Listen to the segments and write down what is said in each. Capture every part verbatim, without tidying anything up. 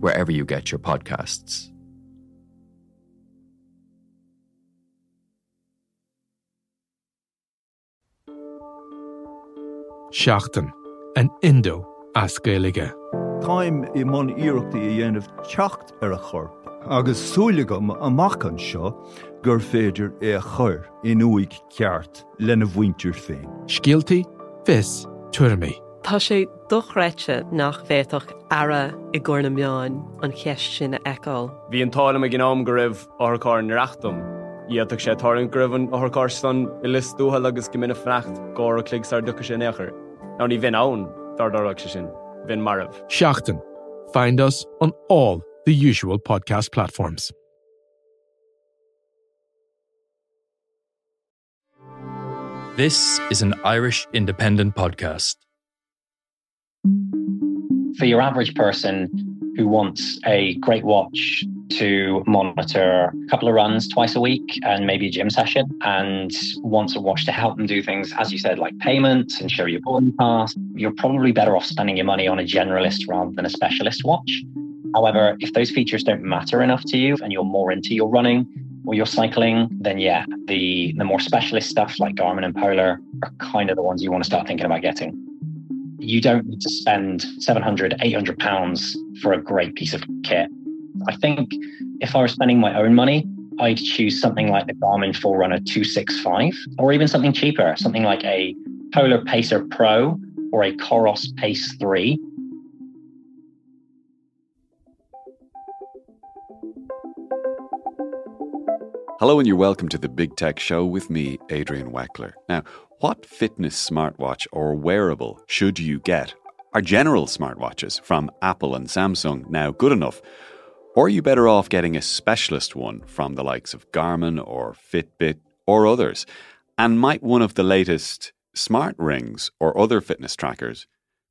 wherever you get your podcasts. Seachtain, an Indo as Gaeilge. Time I mun iarachtaí a dhéanamh teacht ar a chorp, agus súlagam a machan seo gur féidir é a chur in uig ceart lena bhaintir féin. Scialtaí, fis, tuirmí. Tá sé duchreite nach bhéadach ara I gCorna meáin an cheist sin a eáil. Bhí an tálam a gnáim go raibh orcáir na reachtam. Iadach sé tar an gribhan orcáir san I list dúhal agus gimine fnacht gáir a clig sar ducha sin éachar. Ná ní bhín ann dar darach sin, bhín maribh. Seachtain. Find us on all the usual podcast platforms. This is an Irish Independent podcast. For your average person who wants a great watch to monitor a couple of runs twice a week and maybe a gym session, and wants a watch to help them do things, as you said, like payments and show your boarding pass, you're probably better off spending your money on a generalist rather than a specialist watch. However, if those features don't matter enough to you and you're more into your running or your cycling, then yeah, the, the more specialist stuff like Garmin and Polar are kind of the ones you want to start thinking about getting. You don't need to spend seven hundred, eight hundred pounds for a great piece of kit. I think if I were spending my own money, I'd choose something like the Garmin Forerunner two sixty-five, or even something cheaper, something like a Polar Pacer Pro or a Coros Pace three. Hello and you're welcome to The Big Tech Show with me, Adrian Weckler. Now, what fitness smartwatch or wearable should you get? Are general smartwatches from Apple and Samsung now good enough? Or are you better off getting a specialist one from the likes of Garmin or Fitbit or others? And might one of the latest smart rings or other fitness trackers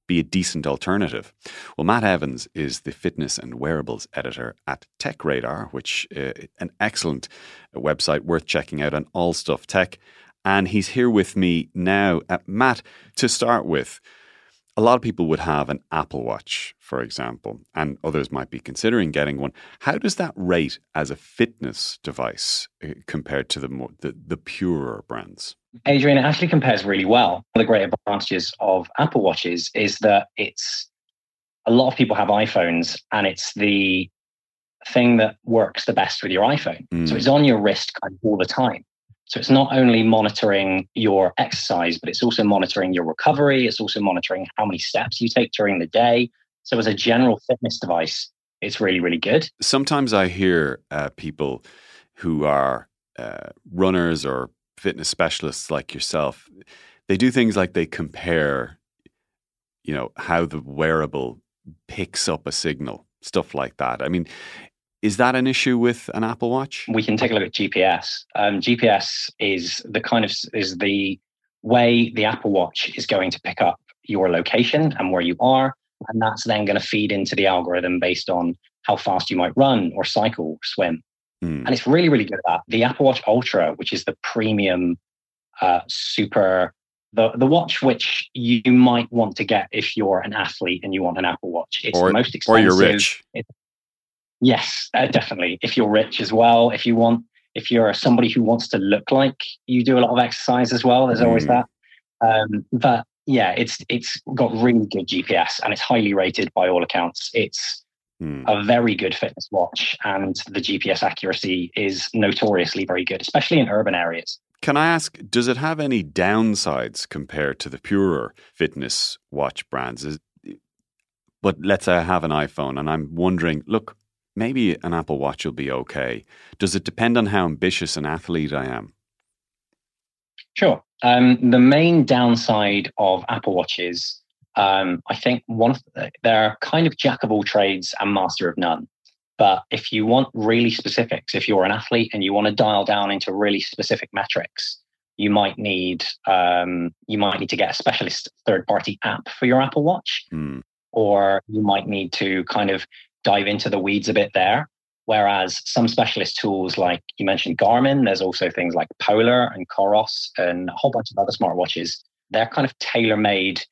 be a decent alternative? Well, Matt Evans is the fitness and wearables editor at TechRadar, which is uh, an excellent website worth checking out on all stuff tech. And he's here with me now. Uh, Matt, to start with, a lot of people would have an Apple Watch, for example, and others might be considering getting one. How does that rate as a fitness device compared to the more, the, the purer brands? Adrian, it actually compares really well. One of the great advantages of Apple Watches is that it's, a lot of people have iPhones and it's the thing that works the best with your iPhone. Mm. So it's on your wrist kind of all the time. So it's not only monitoring your exercise, but it's also monitoring your recovery. It's also monitoring how many steps you take during the day. So as a general fitness device, it's really, really good. Sometimes I hear uh, people who are uh, runners or fitness specialists like yourself, they do things like they compare, you know, how the wearable picks up a signal, stuff like that. I mean, is that an issue with an Apple Watch? We can take a look at G P S. Um, G P S is the kind of is the way the Apple Watch is going to pick up your location and where you are, and that's then going to feed into the algorithm based on how fast you might run or cycle or swim. Mm. And it's really, really good at that. The Apple Watch Ultra, which is the premium, uh, super, the the watch which you might want to get if you're an athlete and you want an Apple Watch. It's or, the most expensive. Or you're rich. It's Yes, uh, definitely. If you're rich as well, if you want, if you're somebody who wants to look like you do a lot of exercise as well, there's mm. always that. Um, but yeah, it's it's got really good G P S and it's highly rated by all accounts. It's mm. a very good fitness watch and the G P S accuracy is notoriously very good, especially in urban areas. Can I ask, does it have any downsides compared to the purer fitness watch brands? Is, but let's say I have an iPhone and I'm wondering, look, maybe an Apple Watch will be okay. Does it depend on how ambitious an athlete I am? Sure. Um, the main downside of Apple Watches, um, I think one of the, they're kind of jack of all trades and master of none. But if you want really specifics, if you're an athlete and you want to dial down into really specific metrics, you might need um, you might need to get a specialist third-party app for your Apple Watch, mm. or you might need to kind of dive into the weeds a bit there. Whereas some specialist tools, like you mentioned Garmin, there's also things like Polar and Coros and a whole bunch of other smartwatches. They're kind of tailor-made,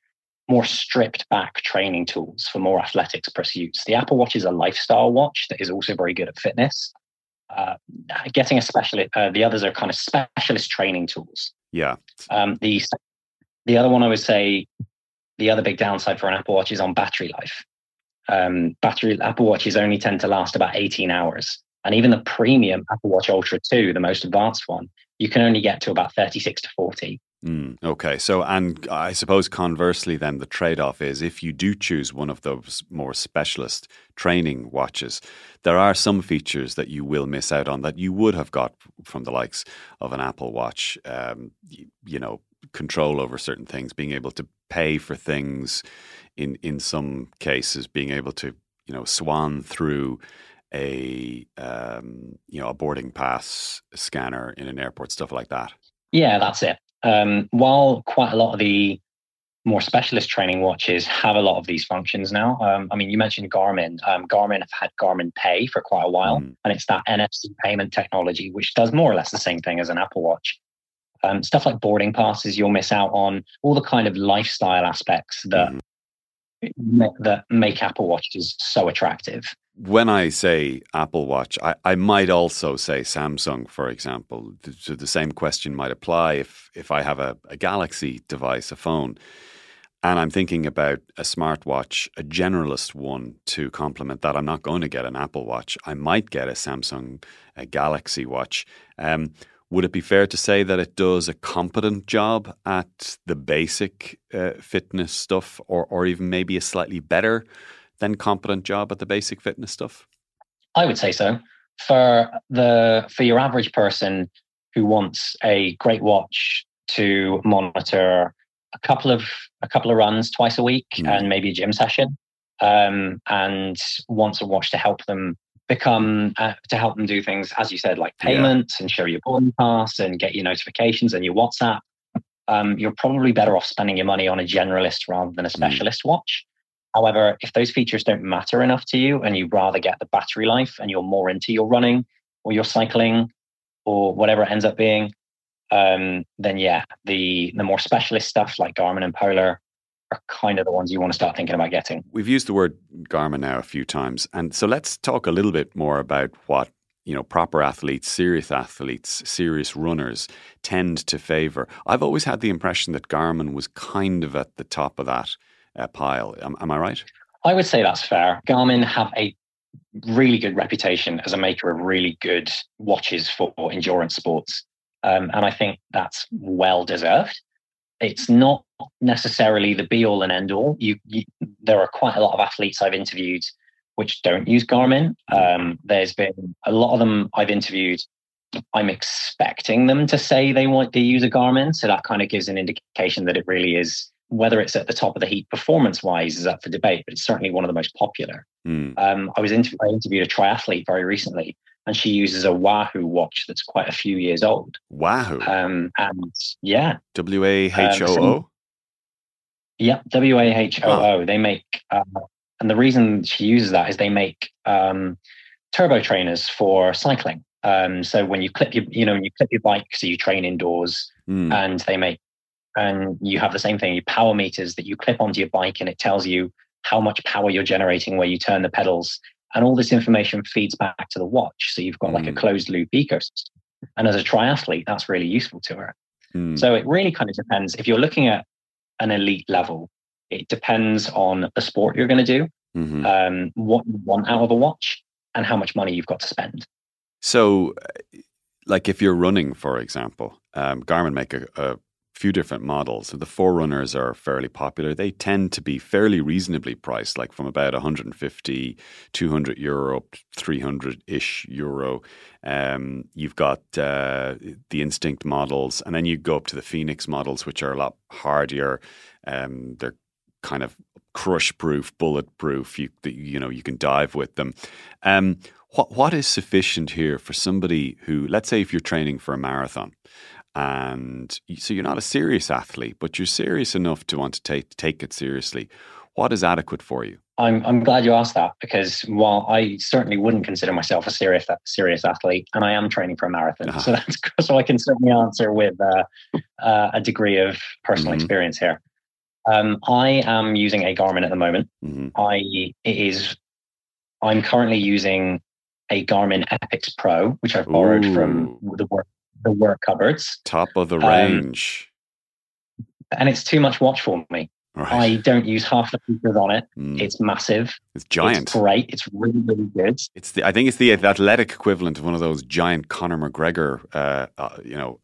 more stripped back training tools for more athletics pursuits. The Apple Watch is a lifestyle watch that is also very good at fitness. Uh, getting a specialist, uh, the others are kind of specialist training tools. Yeah. Um, the, the other one I would say, the other big downside for an Apple Watch is on battery life. Um, battery Apple Watches only tend to last about eighteen hours. And even the premium Apple Watch Ultra two, the most advanced one, you can only get to about thirty-six to forty. Mm, okay. So, and I suppose conversely then the trade-off is if you do choose one of those more specialist training watches, there are some features that you will miss out on that you would have got from the likes of an Apple Watch, um, you know, control over certain things, being able to pay for things, in in some cases being able to, you know, swan through a um, you know, a boarding pass scanner in an airport, stuff like that. Yeah, that's it. Um, while quite a lot of the more specialist training watches have a lot of these functions now. Um, I mean, you mentioned Garmin. Um, Garmin have had Garmin Pay for quite a while, mm. and it's that N F C payment technology, which does more or less the same thing as an Apple Watch. Um, stuff like boarding passes, you'll miss out on all the kind of lifestyle aspects that mm. that make Apple Watches so attractive. When I say Apple Watch, I, I might also say Samsung, for example. The, the same question might apply if if I have a, a Galaxy device, a phone, and I'm thinking about a smartwatch, a generalist one to complement that. I'm not going to get an Apple Watch. I might get a Samsung a Galaxy Watch. Um, would it be fair to say that it does a competent job at the basic uh, fitness stuff, or or even maybe a slightly better than competent job at the basic fitness stuff? I would say so. For the for your average person who wants a great watch to monitor a couple of a couple of runs twice a week mm. and maybe a gym session, um, and wants a watch to help them become uh, to help them do things, as you said, like payments yeah. and show your boarding pass and get your notifications and your WhatsApp, um, you're probably better off spending your money on a generalist rather than a specialist mm. watch. However, if those features don't matter enough to you and you'd rather get the battery life and you're more into your running or your cycling or whatever it ends up being, um, then yeah, the the more specialist stuff like Garmin and Polar are kind of the ones you want to start thinking about getting. We've used the word Garmin now a few times. And so let's talk a little bit more about what, you know, proper athletes, serious athletes, serious runners tend to favor. I've always had the impression that Garmin was kind of at the top of that uh, pile. Am, am I right? I would say that's fair. Garmin have a really good reputation as a maker of really good watches for endurance sports. Um, and I think that's well deserved. It's not necessarily the be-all and end-all. You, you, there are quite a lot of athletes I've interviewed which don't use Garmin. Um, there's been a lot of them I've interviewed. I'm expecting them to say they want to use a Garmin, so that kind of gives an indication that it really is, whether it's at the top of the heap performance-wise is up for debate, but it's certainly one of the most popular. Mm. Um, I was inter- I interviewed a triathlete very recently, and she uses a Wahoo watch that's quite a few years old. Wahoo. Um, and yeah. W A H O O? Um, yep, W A H O O. Oh. They make, uh, and the reason she uses that is they make um, turbo trainers for cycling. Um, so when you clip your, you know, when you clip your bike, so you train indoors mm. and they make, and you have the same thing, your power meters that you clip onto your bike and it tells you how much power you're generating where you turn the pedals. And all this information feeds back to the watch. So you've got mm. like a closed loop ecosystem. And as a triathlete, that's really useful to her. Mm. So it really kind of depends. If you're looking at an elite level, it depends on the sport you're going to do, mm-hmm. um, what you want out of a watch, and how much money you've got to spend. So like if you're running, for example, um, Garmin make a, a few different models. The Forerunners are fairly popular. They tend to be fairly reasonably priced, like from about one hundred fifty, two hundred euro, three hundred-ish euro. Um, you've got uh, the Instinct models, and then you go up to the Phoenix models, which are a lot hardier. Um, they're kind of crush-proof, bullet-proof. You, you know, you can dive with them. Um, What what is sufficient here for somebody who, let's say if you're training for a marathon, and so you're not a serious athlete, but you're serious enough to want to take take it seriously, what is adequate for you? I'm I'm glad you asked that, because while I certainly wouldn't consider myself a serious serious athlete, and I am training for a marathon, uh-huh. so that's so I can certainly answer with uh, uh, a degree of personal mm-hmm. experience here. Um, I am using a Garmin at the moment. Mm-hmm. I it is I'm currently using a Garmin Epix Pro, which I've borrowed Ooh. from the work the work cupboards. Top of the range, um, and it's too much watch for me. Right. I don't use half the features on it. Mm. It's massive. It's giant. It's great. It's really, really good. It's the, I think it's the athletic equivalent of one of those giant Conor McGregor, uh, uh, you know,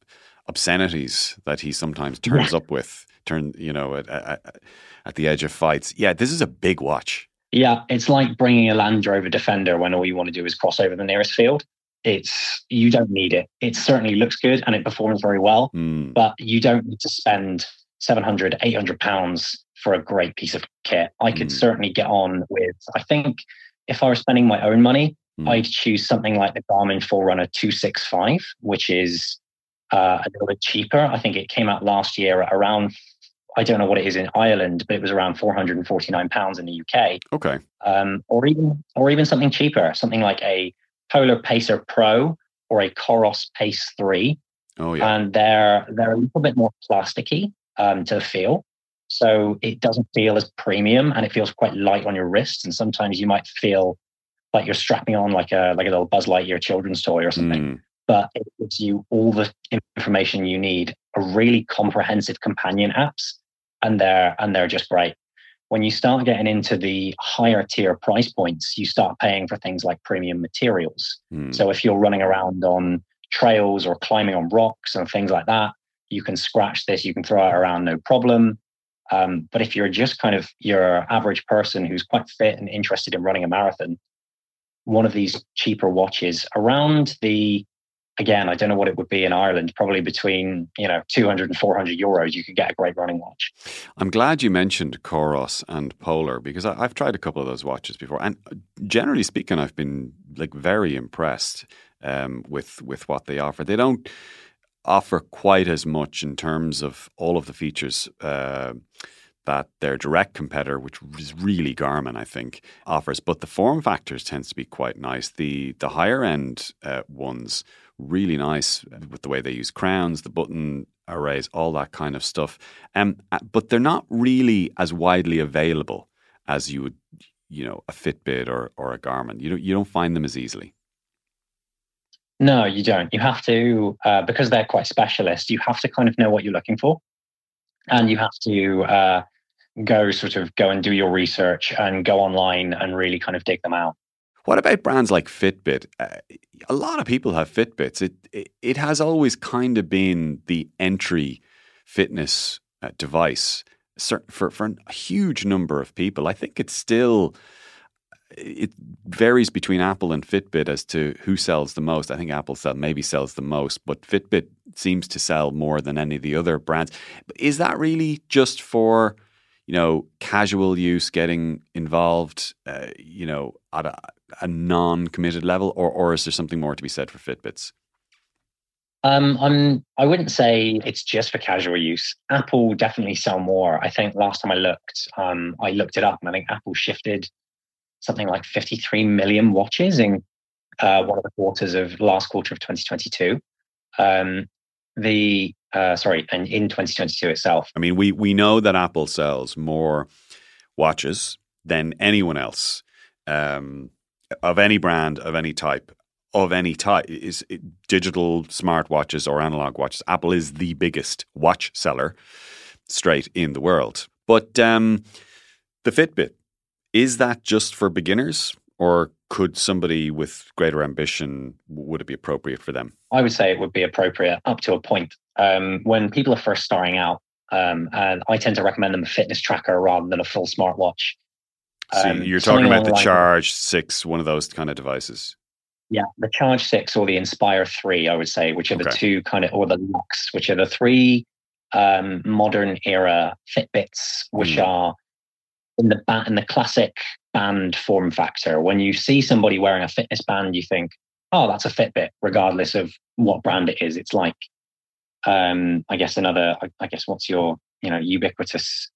obscenities that he sometimes turns yeah. up with. Turn, you know, at, at, at the edge of fights. Yeah, this is a big watch. Yeah, it's like bringing a Land Rover Defender when all you want to do is cross over the nearest field. It's you don't need it. It certainly looks good and it performs very well, mm. but you don't need to spend seven hundred, eight hundred pounds for a great piece of kit. I could mm. certainly get on with, I think if I were spending my own money, mm. I'd choose something like the Garmin Forerunner two sixty-five, which is uh, a little bit cheaper. I think it came out last year at around, I don't know what it is in Ireland, but it was around four hundred forty-nine pounds in the U K. Okay. Um, or even, or even something cheaper, something like a Polar Pacer Pro or a Coros Pace three. Oh yeah. And they're, they're a little bit more plasticky. Um, to feel, so it doesn't feel as premium, and it feels quite light on your wrists. And sometimes you might feel like you're strapping on like a like a little Buzz Lightyear children's toy or something. Mm. But it gives you all the information you need. A really comprehensive companion apps, and they're and they're just great. When you start getting into the higher tier price points, you start paying for things like premium materials. Mm. So if you're running around on trails or climbing on rocks and things like that, you can scratch this, you can throw it around, no problem. Um, but if you're just kind of your average person who's quite fit and interested in running a marathon, one of these cheaper watches around the, again, I don't know what it would be in Ireland, probably between, you know, two hundred and four hundred euros, you could get a great running watch. I'm glad you mentioned Coros and Polar, because I, I've tried a couple of those watches before. And generally speaking, I've been like very impressed um, with, with what they offer. They don't offer quite as much in terms of all of the features uh, that their direct competitor, which is really Garmin, I think, offers. But the form factors tends to be quite nice. The the higher end uh, ones, really nice with the way they use crowns, the button arrays, all that kind of stuff. Um, but they're not really as widely available as you would, you know, a Fitbit or or a Garmin. You don't you don't find them as easily. No, you don't. You have to, uh, because they're quite specialist, you have to kind of know what you're looking for. And you have to uh, go sort of go and do your research and go online and really kind of dig them out. What about brands like Fitbit? Uh, a lot of people have Fitbits. It, it, it has always kind of been the entry fitness uh, device for, for a huge number of people. I think it's still... It varies between Apple and Fitbit as to who sells the most. I think Apple sell, maybe sells the most, but Fitbit seems to sell more than any of the other brands. But is that really just for, you know, casual use, getting involved, uh, you know, at a, a non-committed level, or or is there something more to be said for Fitbits? Um, I'm, I wouldn't say it's just for casual use. Apple definitely sell more. I think last time I looked, um, I looked it up, and I think Apple shifted something like fifty-three million watches in uh, one of the quarters of last quarter of twenty twenty-two. Um, the uh, sorry, and in twenty twenty-two itself. I mean, we we know that Apple sells more watches than anyone else um, of any brand, of any type, of any type is it, digital smartwatches or analog watches. Apple is the biggest watch seller straight in the world. But um, the Fitbit. Is that just for beginners, or could somebody with greater ambition, would it be appropriate for them? I would say it would be appropriate up to a point. Um, when people are first starting out, um, and I tend to recommend them a fitness tracker rather than a full smartwatch. Um, so you're talking about the Charge six, one of those kind of devices? Yeah, the Charge six or the Inspire three, I would say, which are okay. the two kind of, or the Lux, which are the three um, modern era Fitbits, which mm. are in the bat in the classic band form factor. When you see somebody wearing a fitness band, you think, oh, that's a Fitbit, regardless of what brand it is. It's like, um, I guess another, I, I guess what's your, you know, ubiquitous,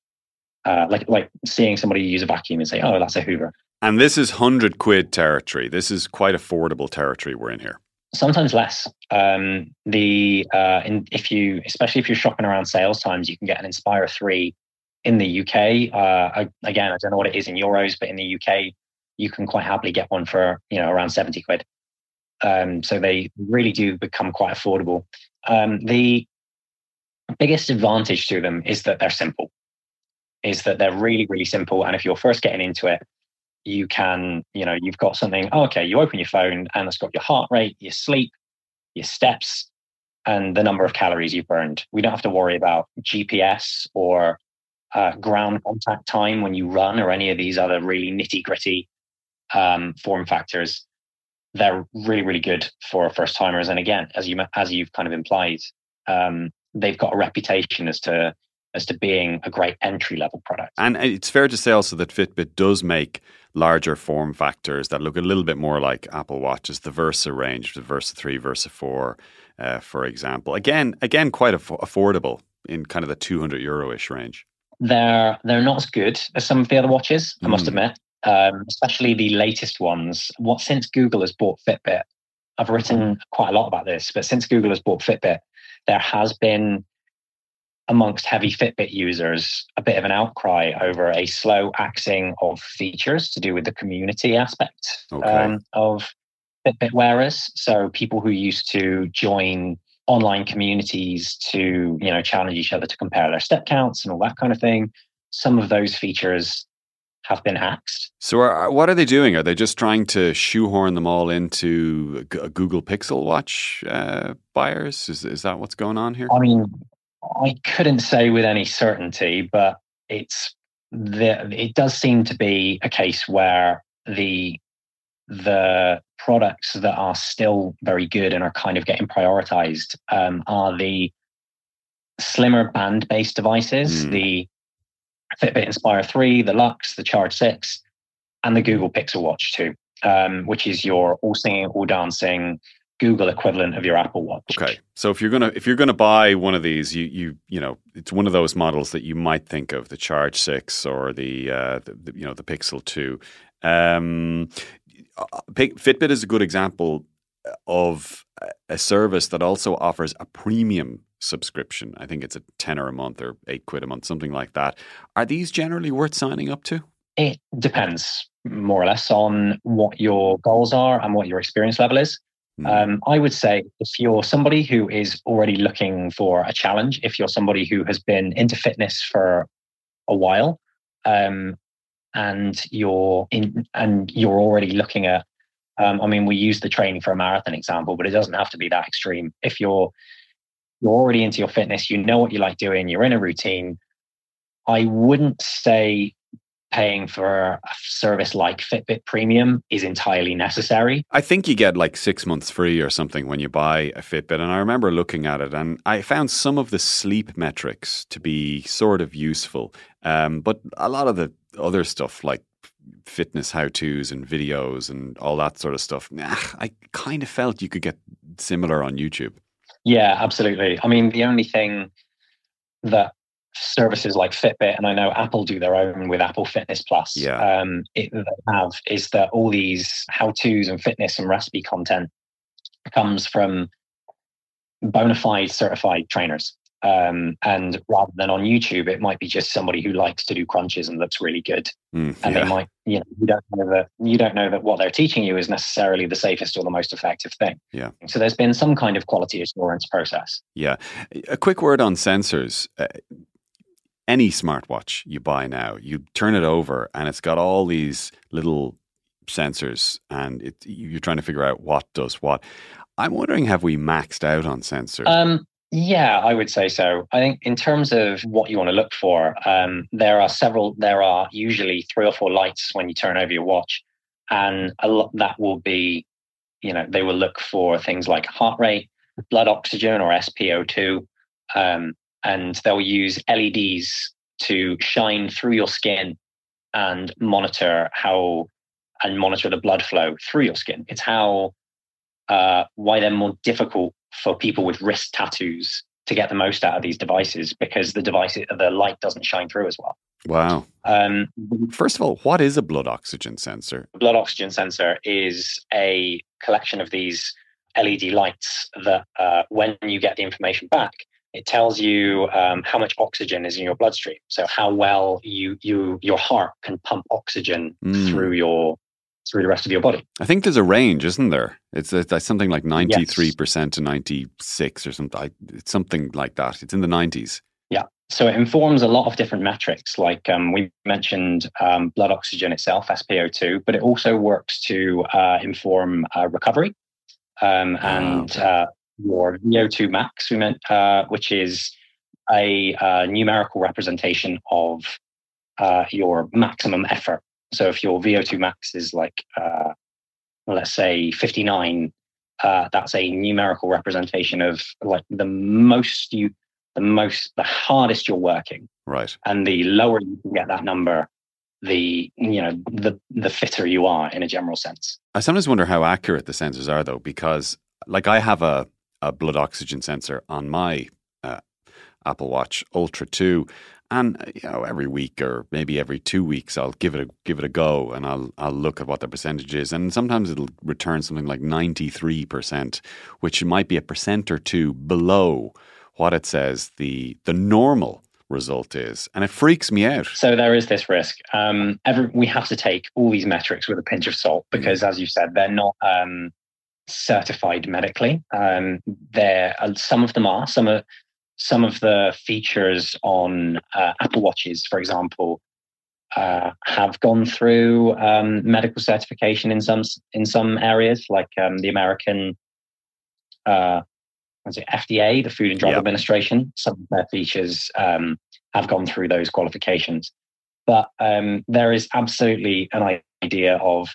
uh, like like seeing somebody use a vacuum and say, oh, that's a Hoover. And this is one hundred quid territory. This is quite affordable territory we're in here. Sometimes less. Um, the uh, in, if you, especially if you're shopping around sales times, you can get an Inspire three in the U K. Uh, I, again, I don't know what it is in euros, but in the U K, you can quite happily get one for, you know, around seventy quid. Um, so they really do become quite affordable. Um, the biggest advantage to them is that they're simple, is that they're really, really simple. And if you're first getting into it, you can, you know, you've got something, oh, okay, you open your phone and it's got your heart rate, your sleep, your steps, and the number of calories you've burned. We don't have to worry about G P S or uh, ground contact time when you run or any of these other really nitty gritty um, form factors. They're really, really good for first timers. And again, as you, as you've kind of implied, um, they've got a reputation as to, as to being a great entry level product. And it's fair to say also that Fitbit does make larger form factors that look a little bit more like Apple Watches, the Versa range, the Versa three, Versa four, uh, for example. Again, again, quite aff- affordable in kind of the two hundred euro-ish range. They're, they're not as good as some of the other watches, I must mm. admit, um, especially the latest ones. What, since Google has bought Fitbit, I've written mm. quite a lot about this, but since Google has bought Fitbit, there has been amongst heavy Fitbit users a bit of an outcry over a slow axing of features to do with the community aspect okay. um, of Fitbit wearers. So people who used to join online communities to, you know, challenge each other to compare their step counts and all that kind of thing, some of those features have been axed. So are, what are they doing? Are they just trying to shoehorn them all into a Google Pixel Watch uh, buyers? Is, is that what's going on here? I mean, I couldn't say with any certainty, but it's the, it does seem to be a case where the the products that are still very good and are kind of getting prioritized um, are the slimmer band-based devices, mm. the Fitbit Inspire three, the Lux, the Charge six, and the Google Pixel Watch two, um, which is your all singing, all dancing Google equivalent of your Apple Watch. Okay, so if you're gonna if you're gonna buy one of these, you you you know it's one of those models that you might think of, the Charge six or the, uh, the, the you know the Pixel two. Um, Fitbit is a good example of a service that also offers a premium subscription. I think it's a tenner a month or eight quid a month, something like that. Are these generally worth signing up to? It depends more or less on what your goals are and what your experience level is. Um, I would say if you're somebody who is already looking for a challenge, if you're somebody who has been into fitness for a while, um, and you're in, and you're already looking at, um, I mean, we use the training for a marathon example, but it doesn't have to be that extreme. If you're you're already into your fitness, you know what you like doing, you're in a routine, I wouldn't say paying for a service like Fitbit Premium is entirely necessary. I think you get like six months free or something when you buy a Fitbit. And I remember looking at it and I found some of the sleep metrics to be sort of useful. Um, but a lot of the other stuff like fitness how-tos and videos and all that sort of stuff, nah, I kind of felt you could get similar on YouTube. Yeah, absolutely. I mean, the only thing that services like Fitbit, and I know Apple do their own with Apple Fitness Plus, yeah. um, it, they have is that all these how-tos and fitness and recipe content comes from bona fide certified trainers. Um, and rather than on YouTube, it might be just somebody who likes to do crunches and looks really good. Mm, and yeah. they might, you know, you don't know that you don't know that what they're teaching you is necessarily the safest or the most effective thing. Yeah. So there's been some kind of quality assurance process. Yeah. A quick word on sensors. Uh, Any smartwatch you buy now, you turn it over and it's got all these little sensors and it, you're trying to figure out what does what. I'm wondering, have we maxed out on sensors? Um, yeah, I would say so. I think in terms of what you want to look for, um, there are several, there are usually three or four lights when you turn over your watch, and a lot that will be, you know, they will look for things like heart rate, blood oxygen or S P O two, um, and they'll use L E Ds to shine through your skin and monitor how and monitor the blood flow through your skin. It's how uh, why they're more difficult for people with wrist tattoos to get the most out of these devices, because the device, the light doesn't shine through as well. Wow. Um, First of all, what is a blood oxygen sensor? A blood oxygen sensor is a collection of these L E D lights that uh, when you get the information back, it tells you um, how much oxygen is in your bloodstream. So how well you, you your heart can pump oxygen mm. through your through the rest of your body. I think there's a range, isn't there? It's, it's something like ninety-three percent yes. to ninety-six or something. It's something like that. It's in the nineties. Yeah. So it informs a lot of different metrics. Like um, we mentioned um, blood oxygen itself, S P O two, but it also works to uh, inform uh, recovery um, and wow. uh, your V O two max, we meant, uh, which is a uh, numerical representation of uh, your maximum effort. So if your V O two max is like, uh, let's say fifty-nine, uh, that's a numerical representation of like the most you, the most, the hardest you're working. Right. And the lower you can get that number, the, you know, the, the fitter you are in a general sense. I sometimes wonder how accurate the sensors are though, because like I have a, a blood oxygen sensor on my uh, Apple Watch Ultra two. And you know, every week or maybe every two weeks, I'll give it a give it a go, and I'll I'll look at what the percentage is. And sometimes it'll return something like ninety-three percent, which might be a percent or two below what it says the the normal result is, and it freaks me out. So there is this risk. Um, every, we have to take all these metrics with a pinch of salt because, mm. as you said, they're not um, certified medically. Um, there, some of them are. Some are. Some of the features on uh, Apple Watches, for example, uh, have gone through um, medical certification in some in some areas, like um, the American uh, was it F D A, the Food and Drug yep. Administration. Some of their features um, have gone through those qualifications. But um, there is absolutely an idea of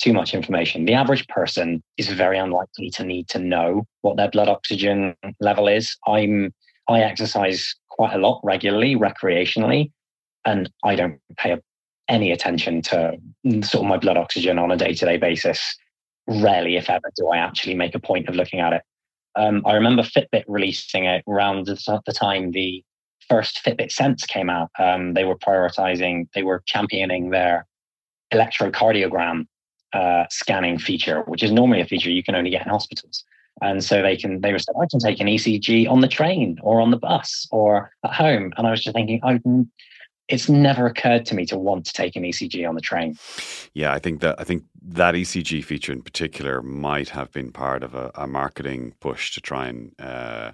too much information. The average person is very unlikely to need to know what their blood oxygen level is. I'm I exercise quite a lot regularly, recreationally, and I don't pay any attention to sort of my blood oxygen on a day-to-day basis. Rarely, if ever, do I actually make a point of looking at it. Um, I remember Fitbit releasing it around the time the first Fitbit Sense came out. Um, they were prioritizing, they were championing their electrocardiogram uh, scanning feature, which is normally a feature you can only get in hospitals. And so they can. They were saying, I can take an E C G on the train or on the bus or at home. And I was just thinking, I, it's never occurred to me to want to take an E C G on the train. Yeah, I think that I think that E C G feature in particular might have been part of a, a marketing push to try and uh,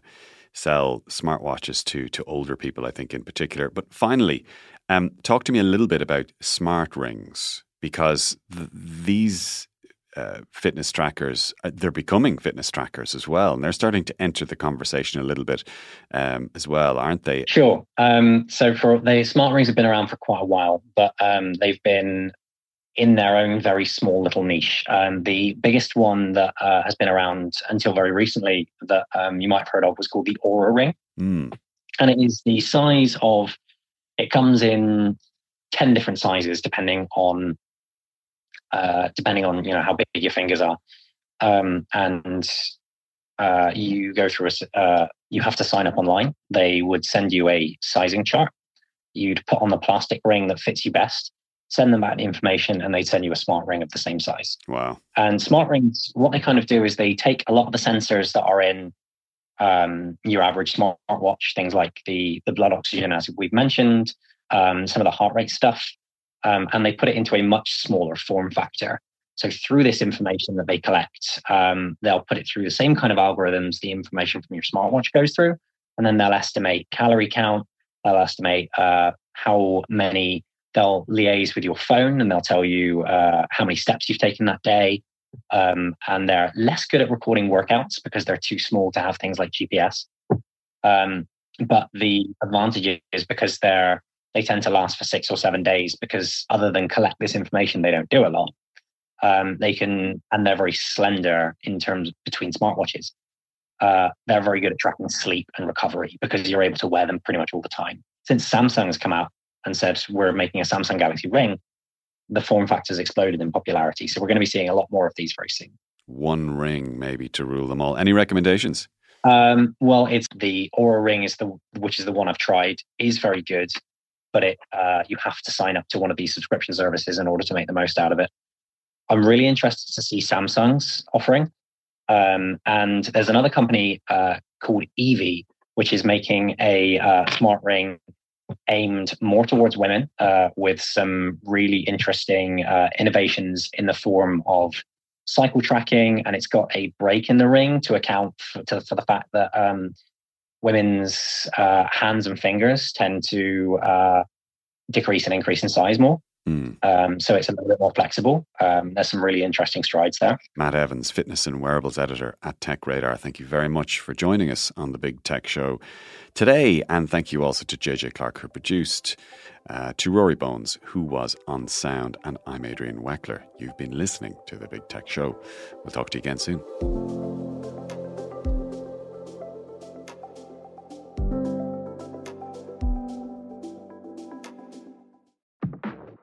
sell smartwatches to to older people, I think, in particular. But finally, um, talk to me a little bit about smart rings, because th- these. Uh, fitness trackers, uh, they're becoming fitness trackers as well. And they're starting to enter the conversation a little bit um, as well, aren't they? Sure. Um, so for the smart rings have been around for quite a while, but um, they've been in their own very small little niche. Um, the biggest one that uh, has been around until very recently that um, you might have heard of was called the Oura Ring. Mm. And it is the size of, it comes in ten different sizes depending on Uh, depending on, you know, how big your fingers are. Um, and uh, you go through, a, uh, you have to sign up online. They would send you a sizing chart. You'd put on the plastic ring that fits you best, send them back the information, and they'd send you a smart ring of the same size. Wow. And smart rings, what they kind of do is they take a lot of the sensors that are in um, your average smartwatch, things like the, the blood oxygen, as we've mentioned, um, some of the heart rate stuff, Um, and they put it into a much smaller form factor. So through this information that they collect, um, they'll put it through the same kind of algorithms the information from your smartwatch goes through, and then they'll estimate calorie count, they'll estimate uh, how many, they'll liaise with your phone, and they'll tell you uh, how many steps you've taken that day. Um, and they're less good at recording workouts because they're too small to have things like G P S. Um, but the advantage is because they're They tend to last for six or seven days because other than collect this information, they don't do a lot. Um, they can, and they're very slender in terms of between smartwatches. Uh, they're very good at tracking sleep and recovery because you're able to wear them pretty much all the time. Since Samsung has come out and said, we're making a Samsung Galaxy Ring, the form factor's exploded in popularity. So we're going to be seeing a lot more of these very soon. One ring, maybe, to rule them all. Any recommendations? Um, well, it's the Oura Ring, is the which is the one I've tried, is very good, but it uh, you have to sign up to one of these subscription services in order to make the most out of it. I'm really interested to see Samsung's offering. Um, and there's another company uh, called Eevee, which is making a uh, smart ring aimed more towards women uh, with some really interesting uh, innovations in the form of cycle tracking, and it's got a break in the ring to account for, to, for the fact that um, women's uh, hands and fingers tend to uh, decrease and increase in size more. Mm. Um, so it's a little bit more flexible. Um, there's some really interesting strides there. Matt Evans, fitness and wearables editor at TechRadar. Thank you very much for joining us on the Big Tech Show today. And thank you also to J J Clark, who produced, uh, to Rory Bones, who was on sound. And I'm Adrian Weckler. You've been listening to the Big Tech Show. We'll talk to you again soon.